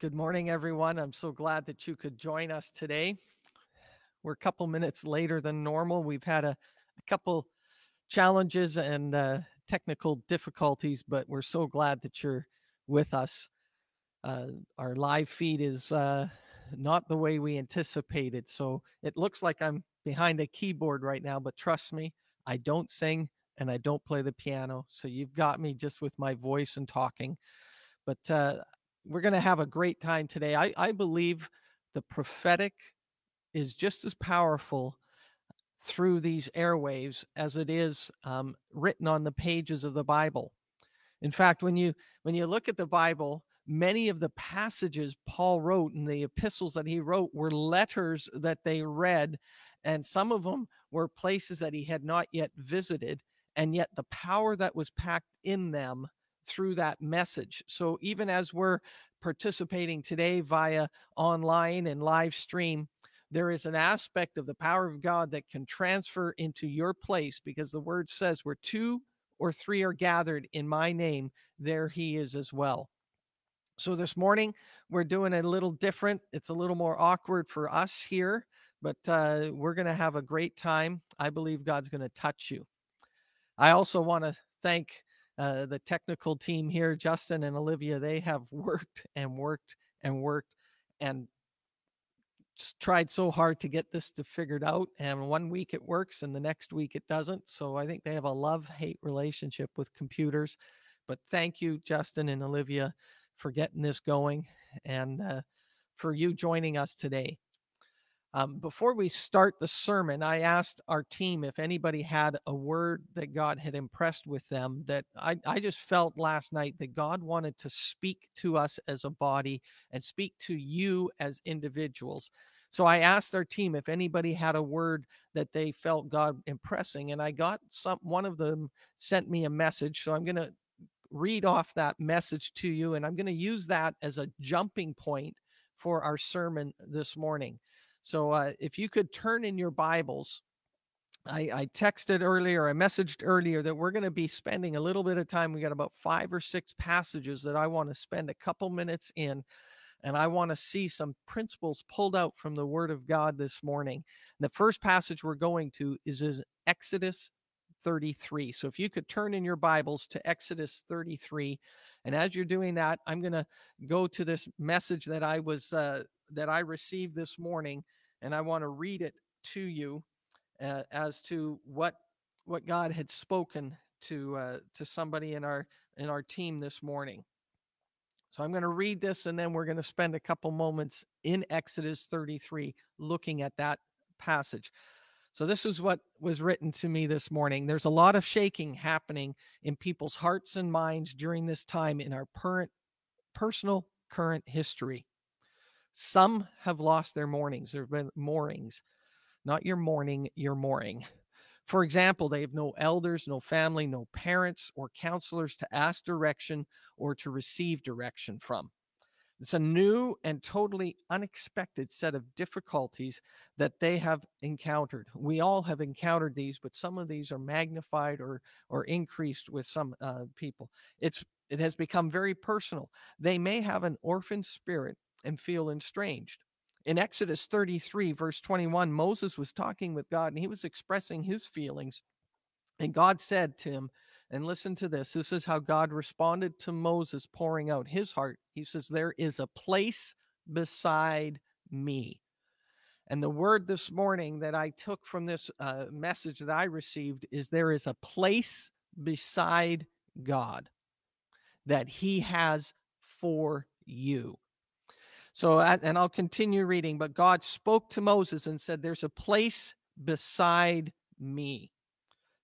Good morning, everyone. I'm so glad that you could join us today. We're a couple minutes later than normal. We've had a couple challenges and technical difficulties, but we're so glad that you're with us. Our live feed is not the way we anticipated, so it looks like I'm behind a keyboard right now, but trust me, I don't sing and I don't play the piano, so you've got me just with my voice and talking. But we're going to have a great time today. I believe the prophetic is just as powerful through these airwaves as it is written on the pages of the Bible. In fact, when you look at the Bible, many of the passages Paul wrote and the epistles that he wrote were letters that they read, and some of them were places that he had not yet visited, and yet the power that was packed in them through that message. So even as we're participating today via online and live stream, there is an aspect of the power of God that can transfer into your place, because the word says where two or three are gathered in my name, there he is as well. So this morning, we're doing a little different. It's a little more awkward for us here, but we're going to have a great time. I believe God's going to touch you. I also want to thank the technical team here, Justin and Olivia. They have worked and worked and worked and tried so hard to get this figured out. And one week it works and the next week it doesn't. So I think they have a love-hate relationship with computers. But thank you, Justin and Olivia, for getting this going and for you joining us today. Before we start the sermon, I asked our team if anybody had a word that God had impressed with them, that I just felt last night that God wanted to speak to us as a body and speak to you as individuals. So I asked our team if anybody had a word that they felt God impressing, and I got one of them sent me a message. So I'm going to read off that message to you, and I'm going to use that as a jumping point for our sermon this morning. So if you could turn in your Bibles, I texted earlier, I messaged earlier that we're going to be spending a little bit of time. We got about 5 or 6 passages that I want to spend a couple minutes in, and I want to see some principles pulled out from the Word of God this morning. The first passage we're going to is Exodus 33. So if you could turn in your Bibles to Exodus 33, and as you're doing that, I'm going to go to this message that I received this morning, and I want to read it to you as to what God had spoken to somebody in our team this morning. So I'm going to read this, and then we're going to spend a couple moments in Exodus 33 looking at that passage. So this is what was written to me this morning. There's a lot of shaking happening in people's hearts and minds during this time in our current history. Some have lost their moorings. There have been moorings, not your morning, your mooring. For example, they have no elders, no family, no parents or counselors to ask direction or to receive direction from. It's a new and totally unexpected set of difficulties that they have encountered. We all have encountered these, but some of these are magnified or increased with some people. It has become very personal. They may have an orphan spirit and feel estranged. In Exodus 33, verse 21, Moses was talking with God, and he was expressing his feelings. And God said to him, and listen to this, this is how God responded to Moses pouring out his heart. He says, there is a place beside me. And the word this morning that I took from this message that I received is there is a place beside God that he has for you. So, and I'll continue reading, but God spoke to Moses and said, there's a place beside me.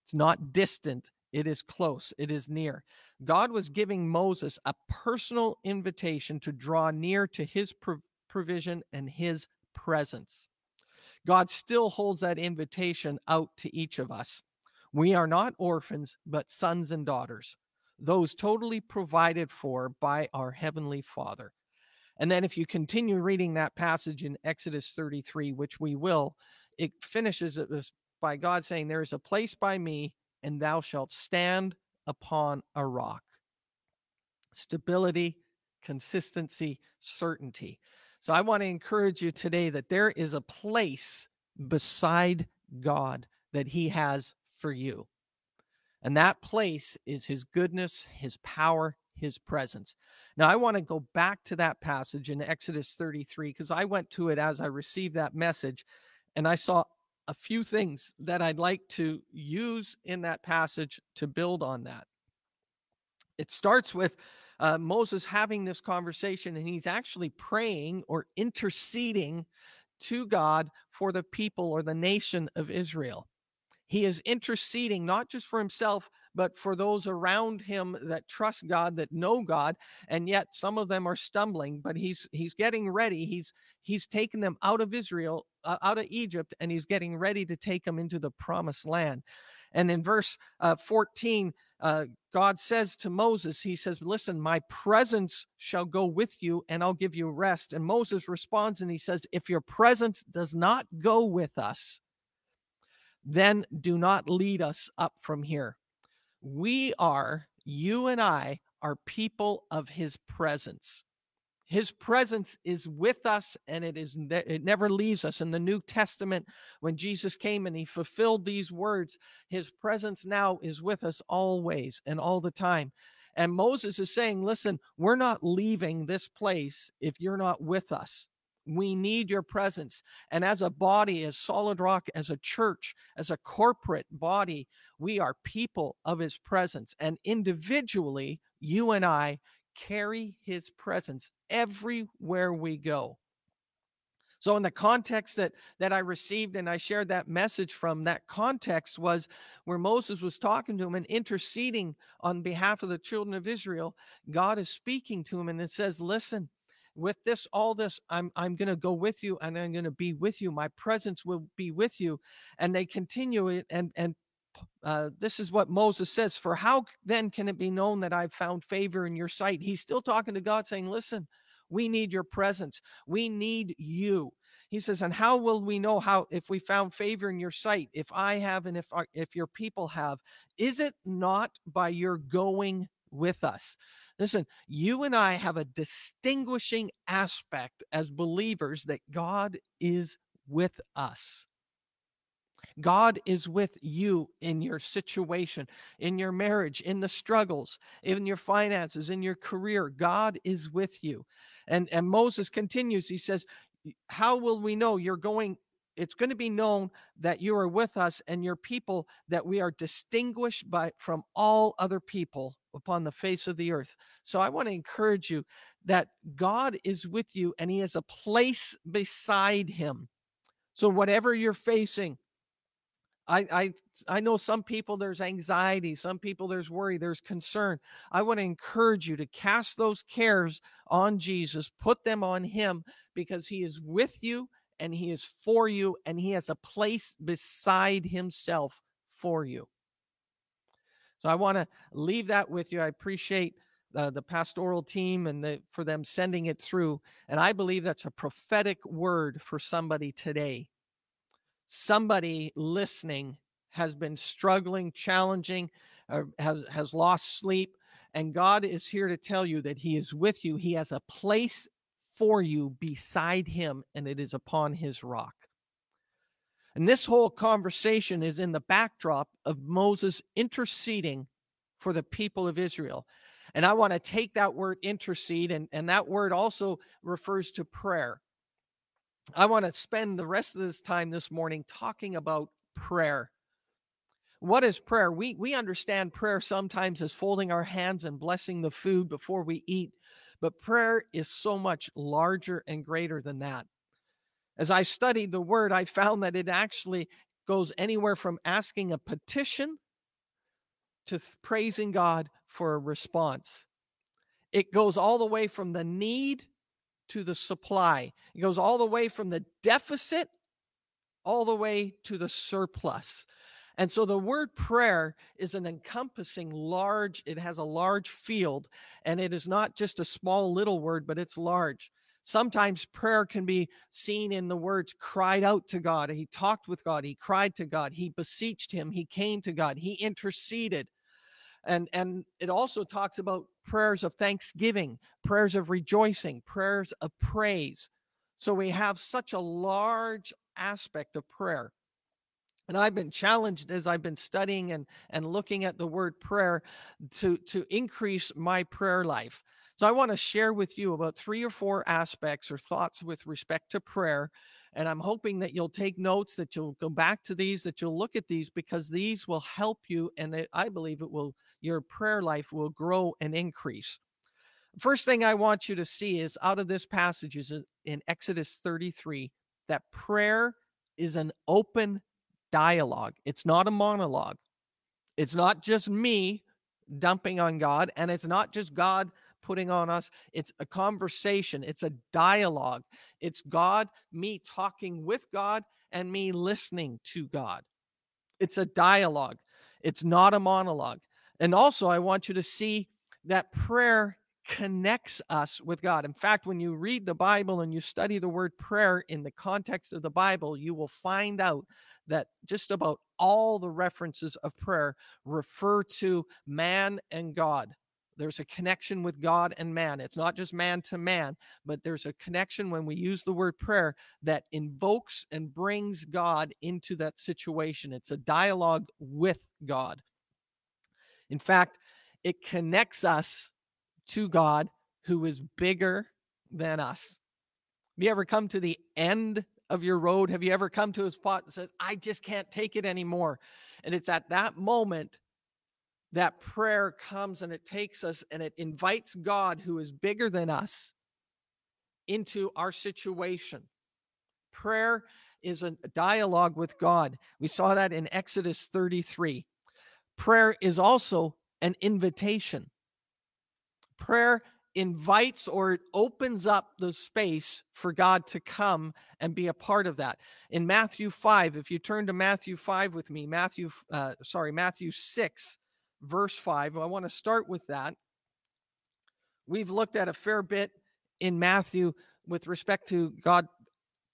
It's not distant. It is close. It is near. God was giving Moses a personal invitation to draw near to his provision and his presence. God still holds that invitation out to each of us. We are not orphans, but sons and daughters, those totally provided for by our Heavenly Father. And then if you continue reading that passage in Exodus 33, which we will, it finishes by God saying, there is a place by me, and thou shalt stand upon a rock. Stability consistency, certainty. So I want to encourage you today that there is a place beside God that he has for you. And that place is his goodness, his power, his presence. Now, I want to go back to that passage in Exodus 33, because I went to it as I received that message, and I saw a few things that I'd like to use in that passage to build on that. It starts with Moses having this conversation, and he's actually praying or interceding to God for the people or the nation of Israel. He is interceding not just for himself, but for those around him that trust God, that know God, and yet some of them are stumbling. But he's getting ready. He's taken them out of Israel, out of Egypt, and he's getting ready to take them into the promised land. And in verse 14, God says to Moses, he says, listen, my presence shall go with you and I'll give you rest. And Moses responds and he says, if your presence does not go with us, then do not lead us up from here. You and I are people of his presence. His presence is with us and it never leaves us. In the New Testament, when Jesus came and he fulfilled these words, his presence now is with us always and all the time. And Moses is saying, listen, we're not leaving this place if you're not with us. We need your presence. And as a body, as Solid Rock, as a church, as a corporate body, we are people of his presence. And individually, you and I carry his presence everywhere we go. So in the context that I received and I shared that message from, that context was where Moses was talking to him and interceding on behalf of the children of Israel. God is speaking to him and it says, listen, with this, all this, I'm going to go with you and I'm going to be with you. My presence will be with you. And they continue it. And this is what Moses says. For how then can it be known that I've found favor in your sight? He's still talking to God saying, listen, we need your presence. We need you. He says, and how will we know if we found favor in your sight, if I have and if your people have? Is it not by your going with us? Listen, you and I have a distinguishing aspect as believers that God is with us. God is with you in your situation, in your marriage, in the struggles, in your finances, in your career. God is with you. And Moses continues. He says, how will we know you're going? It's going to be known that you are with us and your people, that we are distinguished from all other people upon the face of the earth. So I want to encourage you that God is with you and he has a place beside him. So whatever you're facing, I know some people there's anxiety, some people there's worry, there's concern. I want to encourage you to cast those cares on Jesus, put them on him, because he is with you and he is for you and he has a place beside himself for you. So I want to leave that with you. I appreciate the pastoral team and for them sending it through. And I believe that's a prophetic word for somebody today. Somebody listening has been struggling, challenging, has lost sleep. And God is here to tell you that he is with you. He has a place for you beside him, and it is upon his rock. And this whole conversation is in the backdrop of Moses interceding for the people of Israel. And I want to take that word intercede, and that word also refers to prayer. I want to spend the rest of this time this morning talking about prayer. What is prayer? We understand prayer sometimes as folding our hands and blessing the food before we eat, but prayer is so much larger and greater than that. As I studied the word, I found that it actually goes anywhere from asking a petition to praising God for a response. It goes all the way from the need to the supply. It goes all the way from the deficit all the way to the surplus. And so the word prayer is an encompassing large, it has a large field, and it is not just a small little word, but it's large. Sometimes prayer can be seen in the words cried out to God. He talked with God. He cried to God. He beseeched him. He came to God. He interceded. And it also talks about prayers of thanksgiving, prayers of rejoicing, prayers of praise. So we have such a large aspect of prayer. And I've been challenged as I've been studying and looking at the word prayer to increase my prayer life. So I want to share with you about 3 or 4 aspects or thoughts with respect to prayer. And I'm hoping that you'll take notes, that you'll go back to these, that you'll look at these, because these will help you. And I believe it will, your prayer life will grow and increase. First thing I want you to see is out of this passage is in Exodus 33, that prayer is an open dialogue. It's not a monologue. It's not just me dumping on God, and it's not just God putting on us. It's a conversation. It's a dialogue. It's God, me talking with God, and me listening to God. It's a dialogue. It's not a monologue. And also, I want you to see that prayer connects us with God. In fact, when you read the Bible and you study the word prayer in the context of the Bible, you will find out that just about all the references of prayer refer to man and God. There's a connection with God and man. It's not just man to man, but there's a connection when we use the word prayer that invokes and brings God into that situation. It's a dialogue with God. In fact, it connects us to God, who is bigger than us. Have you ever come to the end of your road? Have you ever come to a spot that says, I just can't take it anymore? And it's at that moment that prayer comes and it takes us and it invites God, who is bigger than us, into our situation. Prayer is a dialogue with God. We saw that in Exodus 33. Prayer is also an invitation. Prayer invites, or it opens up the space for God to come and be a part of that. In Matthew 5, if you turn to Matthew 5 with me, Matthew 6, Verse 5, I want to start with that. We've looked at a fair bit in Matthew with respect to God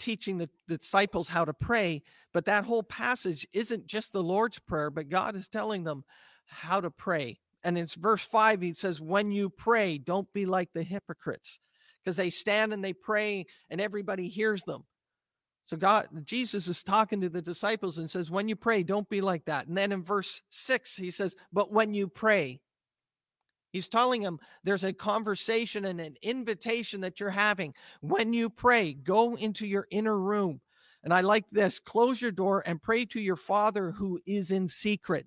teaching the disciples how to pray, but that whole passage isn't just the Lord's Prayer, but God is telling them how to pray. And in verse 5, he says, when you pray, don't be like the hypocrites, because they stand and they pray and everybody hears them. So Jesus is talking to the disciples and says, when you pray, don't be like that. And then in verse 6, he says, but when you pray, he's telling them there's a conversation and an invitation that you're having. When you pray, go into your inner room. And I like this, close your door and pray to your Father who is in secret.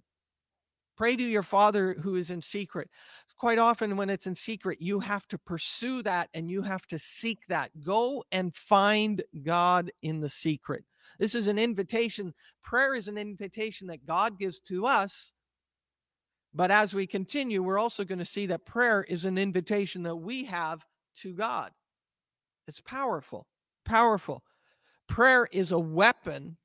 Pray to your Father who is in secret. Quite often when it's in secret, you have to pursue that and you have to seek that. Go and find God in the secret. This is an invitation. Prayer is an invitation that God gives to us. But as we continue, we're also going to see that prayer is an invitation that we have to God. It's powerful, powerful. Prayer is a weapon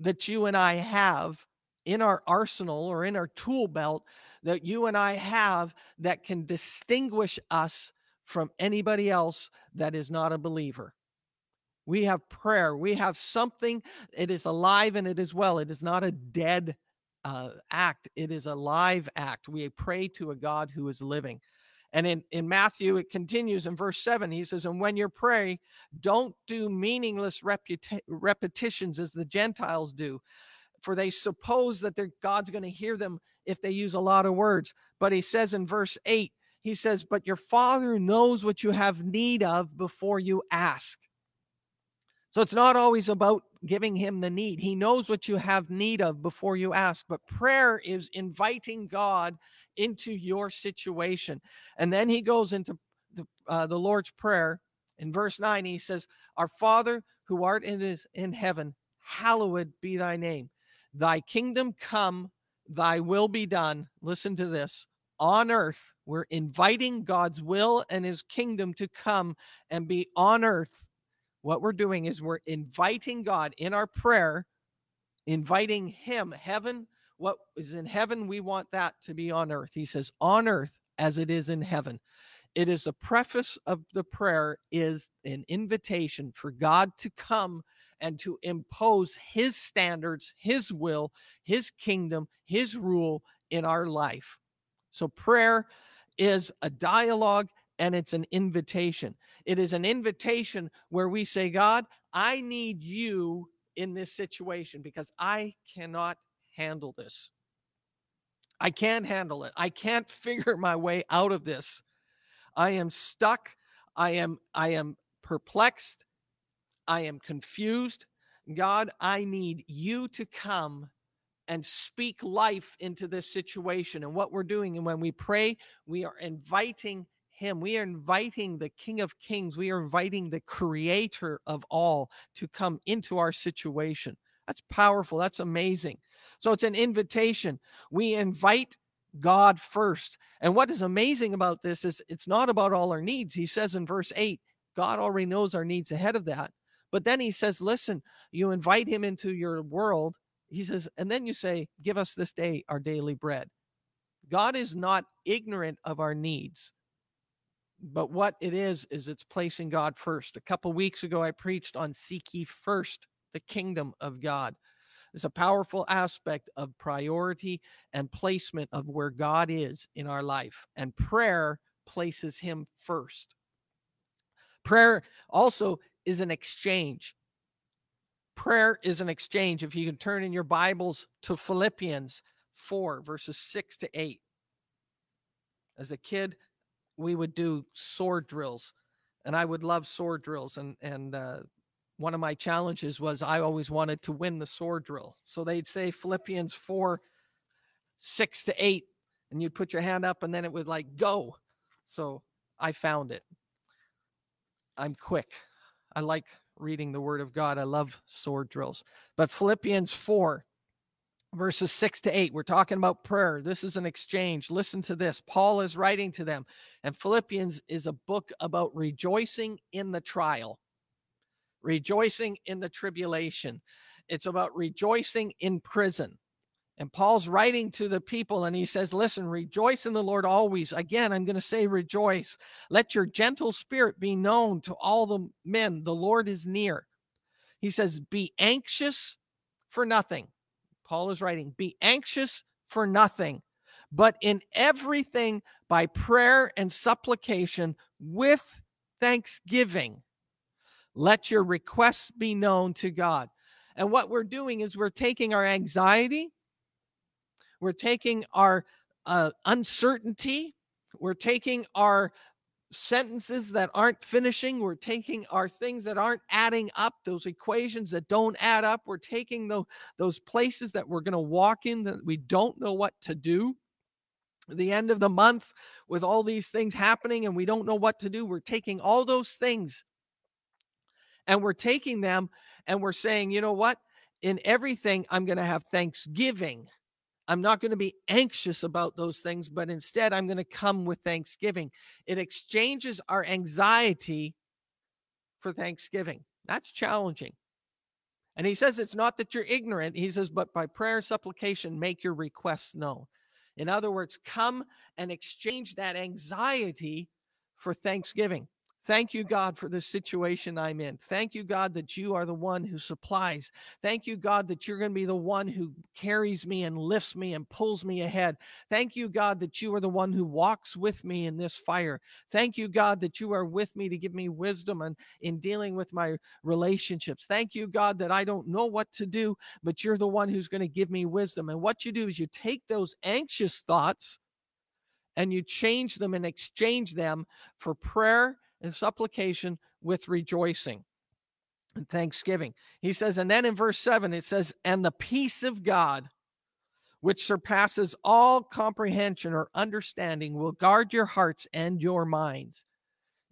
that you and I have in our arsenal or in our tool belt that you and I have that can distinguish us from anybody else that is not a believer. We have prayer. We have something. It is alive and it is well. It is not a dead act. It is a live act. We pray to a God who is living. And in Matthew, it continues in verse 7. He says, and when you pray, don't do meaningless repetitions as the Gentiles do, for they suppose that their God's going to hear them if they use a lot of words. But he says in verse 8, he says, but your Father knows what you have need of before you ask. So it's not always about giving him the need. He knows what you have need of before you ask. But prayer is inviting God into your situation. And then he goes into the Lord's Prayer. In verse 9, he says, our Father who art in heaven, hallowed be thy name. Thy kingdom come, thy will be done. Listen to this. On earth, we're inviting God's will and his kingdom to come and be on earth. What we're doing is we're inviting God in our prayer, inviting him, heaven. What is in heaven, we want that to be on earth. He says, on earth as it is in heaven. It is the preface of the prayer is an invitation for God to come and to impose his standards, his will, his kingdom, his rule in our life. So prayer is a dialogue and it's an invitation. It is an invitation where we say, God, I need you in this situation because I cannot handle this. I can't handle it. I can't figure my way out of this. I am stuck. I am perplexed. I am confused. God, I need you to come and speak life into this situation. And what we're doing, and when we pray, we are inviting him. We are inviting the King of Kings. We are inviting the Creator of all to come into our situation. That's powerful. That's amazing. So it's an invitation. We invite God first. And what is amazing about this is it's not about all our needs. He says in verse 8, God already knows our needs ahead of that. But then he says, listen, you invite him into your world. He says, and then you say, give us this day our daily bread. God is not ignorant of our needs. But what it is it's placing God first. A couple weeks ago, I preached on seek ye first the kingdom of God. It's a powerful aspect of priority and placement of where God is in our life. And prayer places him first. Prayer also is an exchange. Prayer is an exchange. If you can turn in your Bibles to Philippians 4, verses 6-8. As a kid, we would do sword drills, and I would love sword drills. And one of my challenges was I always wanted to win the sword drill. So they'd say Philippians 4, 6-8, and you'd put your hand up, and then it would like go. So I found it. I'm quick. I like reading the word of God. I love sword drills. But Philippians 4, verses 6-8, we're talking about prayer. This is an exchange. Listen to this. Paul is writing to them. And Philippians is a book about rejoicing in the trial. Rejoicing in the tribulation. It's about rejoicing in prison. And Paul's writing to the people and he says, listen, rejoice in the Lord always. Again, I'm going to say rejoice. Let your gentle spirit be known to all the men. The Lord is near. He says, be anxious for nothing. Paul is writing, be anxious for nothing, but in everything by prayer and supplication with thanksgiving. Let your requests be known to God. And what we're doing is we're taking our anxiety, we're taking our uncertainty, we're taking our sentences that aren't finishing, we're taking our things that aren't adding up, those equations that don't add up, we're taking those places that we're going to walk in that we don't know what to do. The end of the month with all these things happening and we don't know what to do, we're taking all those things. And we're taking them and we're saying, you know what? In everything, I'm going to have thanksgiving. I'm not going to be anxious about those things, but instead I'm going to come with thanksgiving. It exchanges our anxiety for thanksgiving. That's challenging. And he says, it's not that you're ignorant. He says, but by prayer and supplication, make your requests known. In other words, come and exchange that anxiety for thanksgiving. Thank you, God, for the situation I'm in. Thank you, God, that you are the one who supplies. Thank you, God, that you're going to be the one who carries me and lifts me and pulls me ahead. Thank you, God, that you are the one who walks with me in this fire. Thank you, God, that you are with me to give me wisdom and in dealing with my relationships. Thank you, God, that I don't know what to do, but you're the one who's going to give me wisdom. And what you do is you take those anxious thoughts and you change them and exchange them for prayer and supplication with rejoicing and thanksgiving. He says, and then in verse 7, it says, and the peace of God, which surpasses all comprehension or understanding, will guard your hearts and your minds.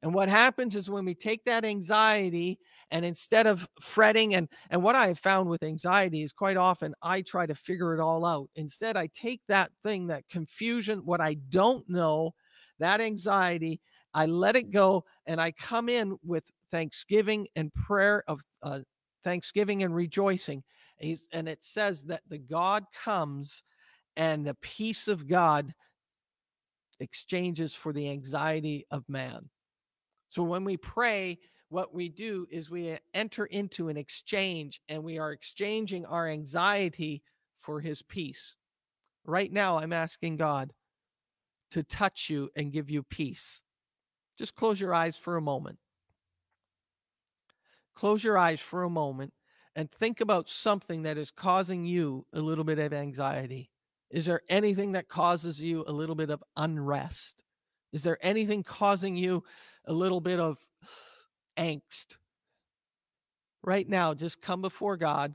And what happens is when we take that anxiety and instead of fretting, and what I have found with anxiety is quite often I try to figure it all out. Instead, I take that thing, that confusion, what I don't know, that anxiety, I let it go, and I come in with thanksgiving and prayer of thanksgiving and rejoicing. And it says that the God comes and the peace of God exchanges for the anxiety of man. So when we pray, what we do is we enter into an exchange, and we are exchanging our anxiety for his peace. Right now, I'm asking God, to touch you and give you peace. Just close your eyes for a moment. Close your eyes for a moment and think about something that is causing you a little bit of anxiety. Is there anything that causes you a little bit of unrest? Is there anything causing you a little bit of angst? Right now, just come before God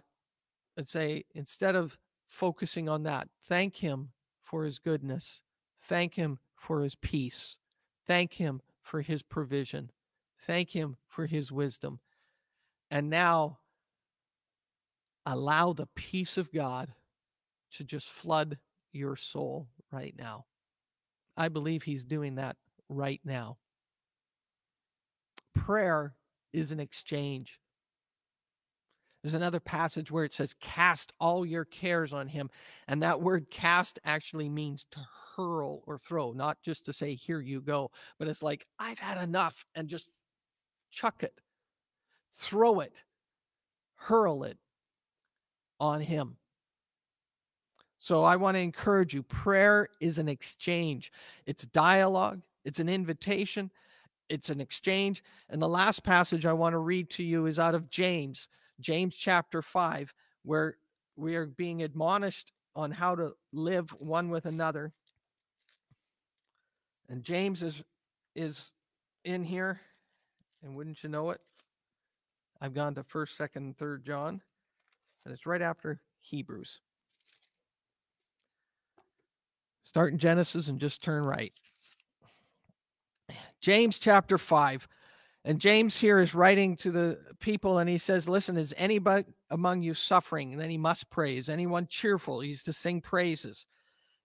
and say, instead of focusing on that, thank him for his goodness. Thank him for his peace. Thank him for his provision. Thank him for his wisdom. And now allow the peace of God to just flood your soul right now. I believe he's doing that right now. Prayer is an exchange. There's another passage where it says, cast all your cares on him. And that word cast actually means to hurl or throw, not just to say, here you go. But it's like, I've had enough, and just chuck it, throw it, hurl it on him. So I want to encourage you, prayer is an exchange. It's dialogue. It's an invitation. It's an exchange. And the last passage I want to read to you is out of James. James chapter 5, where we are being admonished on how to live one with another. And James is in here, and wouldn't you know it, I've gone to 1st, 2nd, 3rd John, and it's right after Hebrews. Start in Genesis and just turn right. James chapter 5. And James here is writing to the people, and he says, listen, is anybody among you suffering? And then he must pray. Is anyone cheerful? He's to sing praises.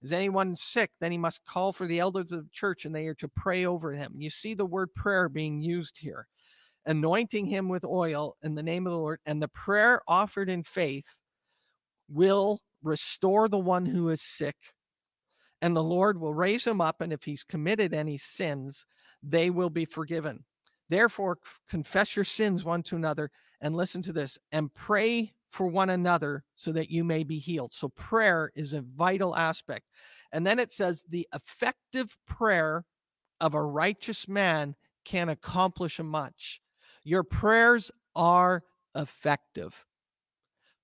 Is anyone sick? Then he must call for the elders of the church, and they are to pray over him. You see the word prayer being used here. Anointing him with oil in the name of the Lord, and the prayer offered in faith will restore the one who is sick, and the Lord will raise him up, and if he's committed any sins, they will be forgiven. Therefore, confess your sins one to another, and listen to this, and pray for one another so that you may be healed. So prayer is a vital aspect. And then it says, the effective prayer of a righteous man can accomplish much. Your prayers are effective.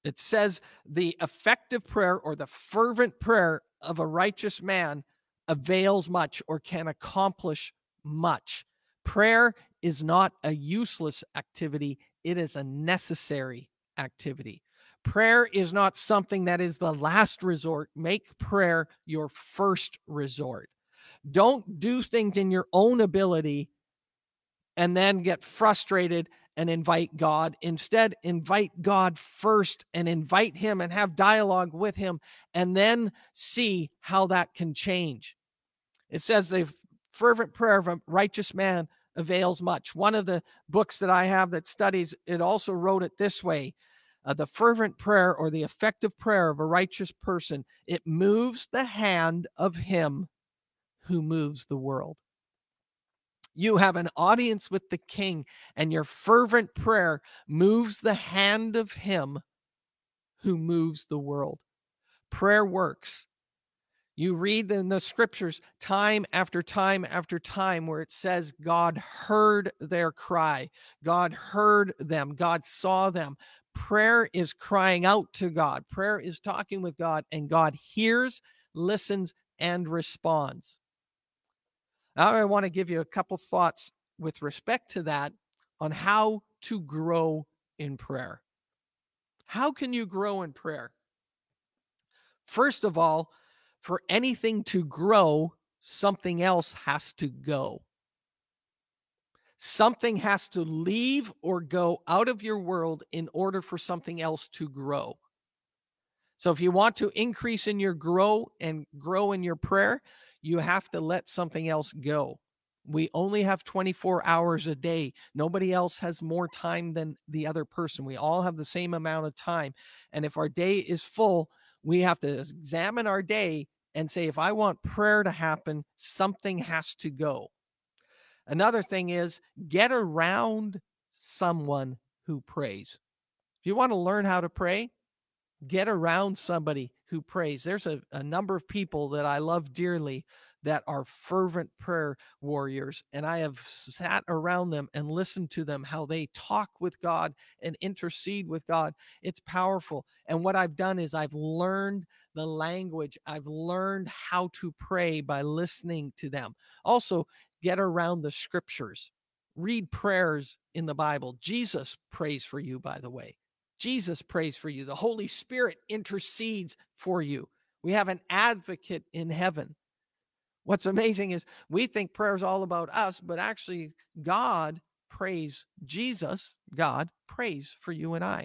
It says the effective prayer, or the fervent prayer of a righteous man, avails much, or can accomplish much. Prayer is not a useless activity. It is a necessary activity. Prayer is not something that is the last resort. Make prayer your first resort. Don't do things in your own ability and then get frustrated and invite God. Instead, invite God first and invite him and have dialogue with him, and then see how that can change. It says the fervent prayer of a righteous man avails much. One of the books that I have that studies it also wrote it this way. The fervent prayer, or the effective prayer of a righteous person, it moves the hand of him who moves the world. You have an audience with the King, and your fervent prayer moves the hand of him who moves the world. Prayer works. You read in the scriptures time after time after time where it says God heard their cry. God heard them. God saw them. Prayer is crying out to God. Prayer is talking with God, and God hears, listens, and responds. Now I want to give you a couple thoughts with respect to that on how to grow in prayer. How can you grow in prayer? First of all, for anything to grow, something else has to go. Something has to leave or go out of your world in order for something else to grow. So if you want to increase in your grow and grow in your prayer, you have to let something else go. We only have 24 hours a day. Nobody else has more time than the other person. We all have the same amount of time. And if our day is full, we have to examine our day and say, if I want prayer to happen, something has to go. Another thing is, get around someone who prays. If you want to learn how to pray, get around somebody who prays. There's a number of people that I love dearly that are fervent prayer warriors, and I have sat around them and listened to them, how they talk with God and intercede with God. It's powerful. And what I've done is I've learned the language. I've learned how to pray by listening to them. Also, get around the scriptures. Read prayers in the Bible. Jesus prays for you, by the way. Jesus prays for you. The Holy Spirit intercedes for you. We have an advocate in heaven. What's amazing is we think prayer is all about us, but actually God prays, Jesus, God prays for you and I.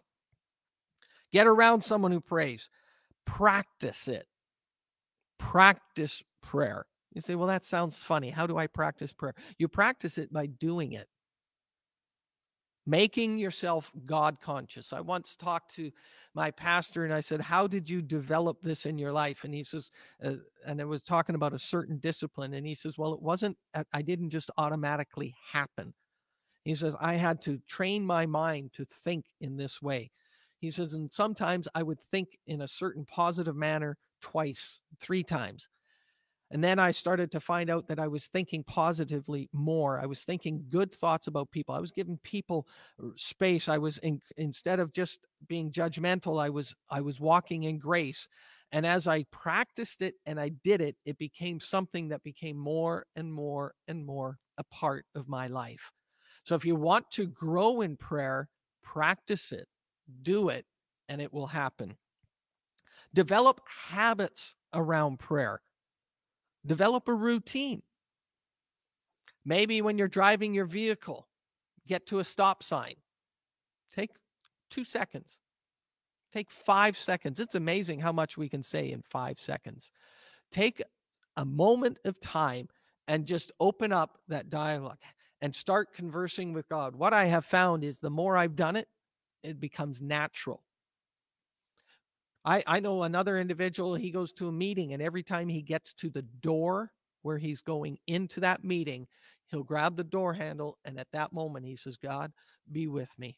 Get around someone who prays. Practice it. Practice prayer. You say, well, that sounds funny. How do I practice prayer? You practice it by doing it. Making yourself God conscious. I once talked to my pastor and I said, how did you develop this in your life? And he says, and I was talking about a certain discipline. And he says, well, I didn't just automatically happen. He says, I had to train my mind to think in this way. He says, and sometimes I would think in a certain positive manner twice, three times. And then I started to find out that I was thinking positively more. I was thinking good thoughts about people. I was giving people space. I was instead of just being judgmental, I was walking in grace. And as I practiced it and I did it, it became something that became more and more and more a part of my life. So if you want to grow in prayer, practice it, do it, and it will happen. Develop habits around prayer. Develop a routine. Maybe when you're driving your vehicle, get to a stop sign. Take 2 seconds. Take 5 seconds. It's amazing how much we can say in 5 seconds. Take a moment of time and just open up that dialogue and start conversing with God. What I have found is the more I've done it, it becomes natural. I know another individual, he goes to a meeting and every time he gets to the door where he's going into that meeting, he'll grab the door handle. And at that moment, he says, God, be with me.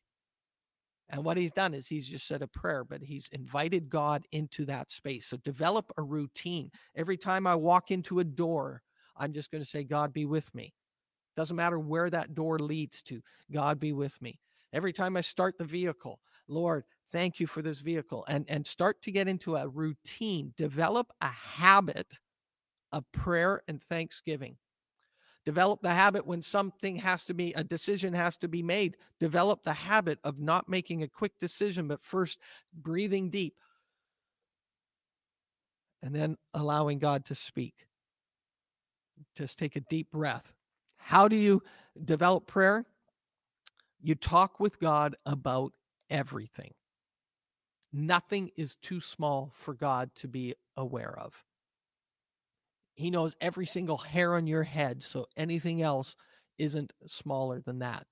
And what he's done is he's just said a prayer, but he's invited God into that space. So develop a routine. Every time I walk into a door, I'm just going to say, God, be with me. Doesn't matter where that door leads to. God, be with me. Every time I start the vehicle, Lord, thank you for this vehicle, and start to get into a routine. Develop a habit of prayer and thanksgiving. Develop the habit when a decision has to be made. Develop the habit of not making a quick decision, but first breathing deep and then allowing God to speak. Just take a deep breath. How do you develop prayer? You talk with God about everything. Nothing is too small for God to be aware of. He knows every single hair on your head, so anything else isn't smaller than that.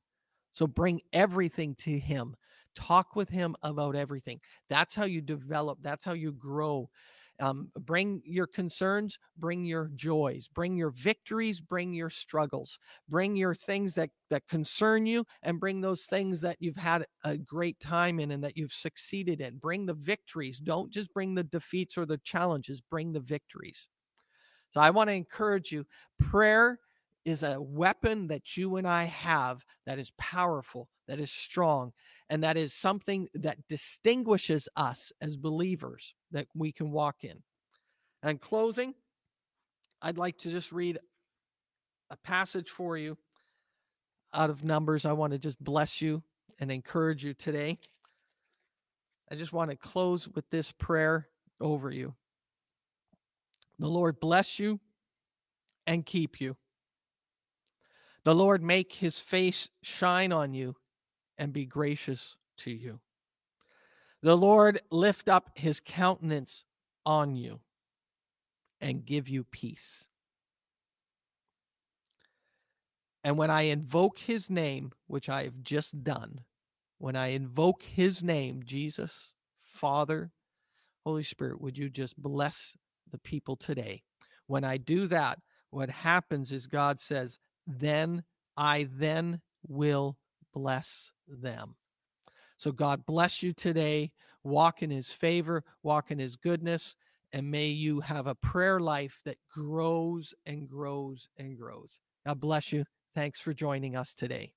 So bring everything to Him. Talk with Him about everything. That's how you develop. That's how you grow. Bring your concerns, bring your joys, bring your victories, bring your struggles, bring your things that concern you, and bring those things that you've had a great time in and that you've succeeded in. Bring the victories. Don't just bring the defeats or the challenges, bring the victories. So I want to encourage you. Prayer is a weapon that you and I have that is powerful, that is strong, and that is something that distinguishes us as believers that we can walk in. And in closing, I'd like to just read a passage for you out of Numbers. I want to just bless you and encourage you today. I just want to close with this prayer over you. The Lord bless you and keep you. The Lord make His face shine on you and be gracious to you. The Lord lift up His countenance on you and give you peace. And when I invoke His name, which I have just done, when I invoke His name, Jesus, Father, Holy Spirit, would you just bless the people today? When I do that, what happens is God says, I will bless them. So God bless you today. Walk in His favor, walk in His goodness, and may you have a prayer life that grows and grows and grows. God bless you. Thanks for joining us today.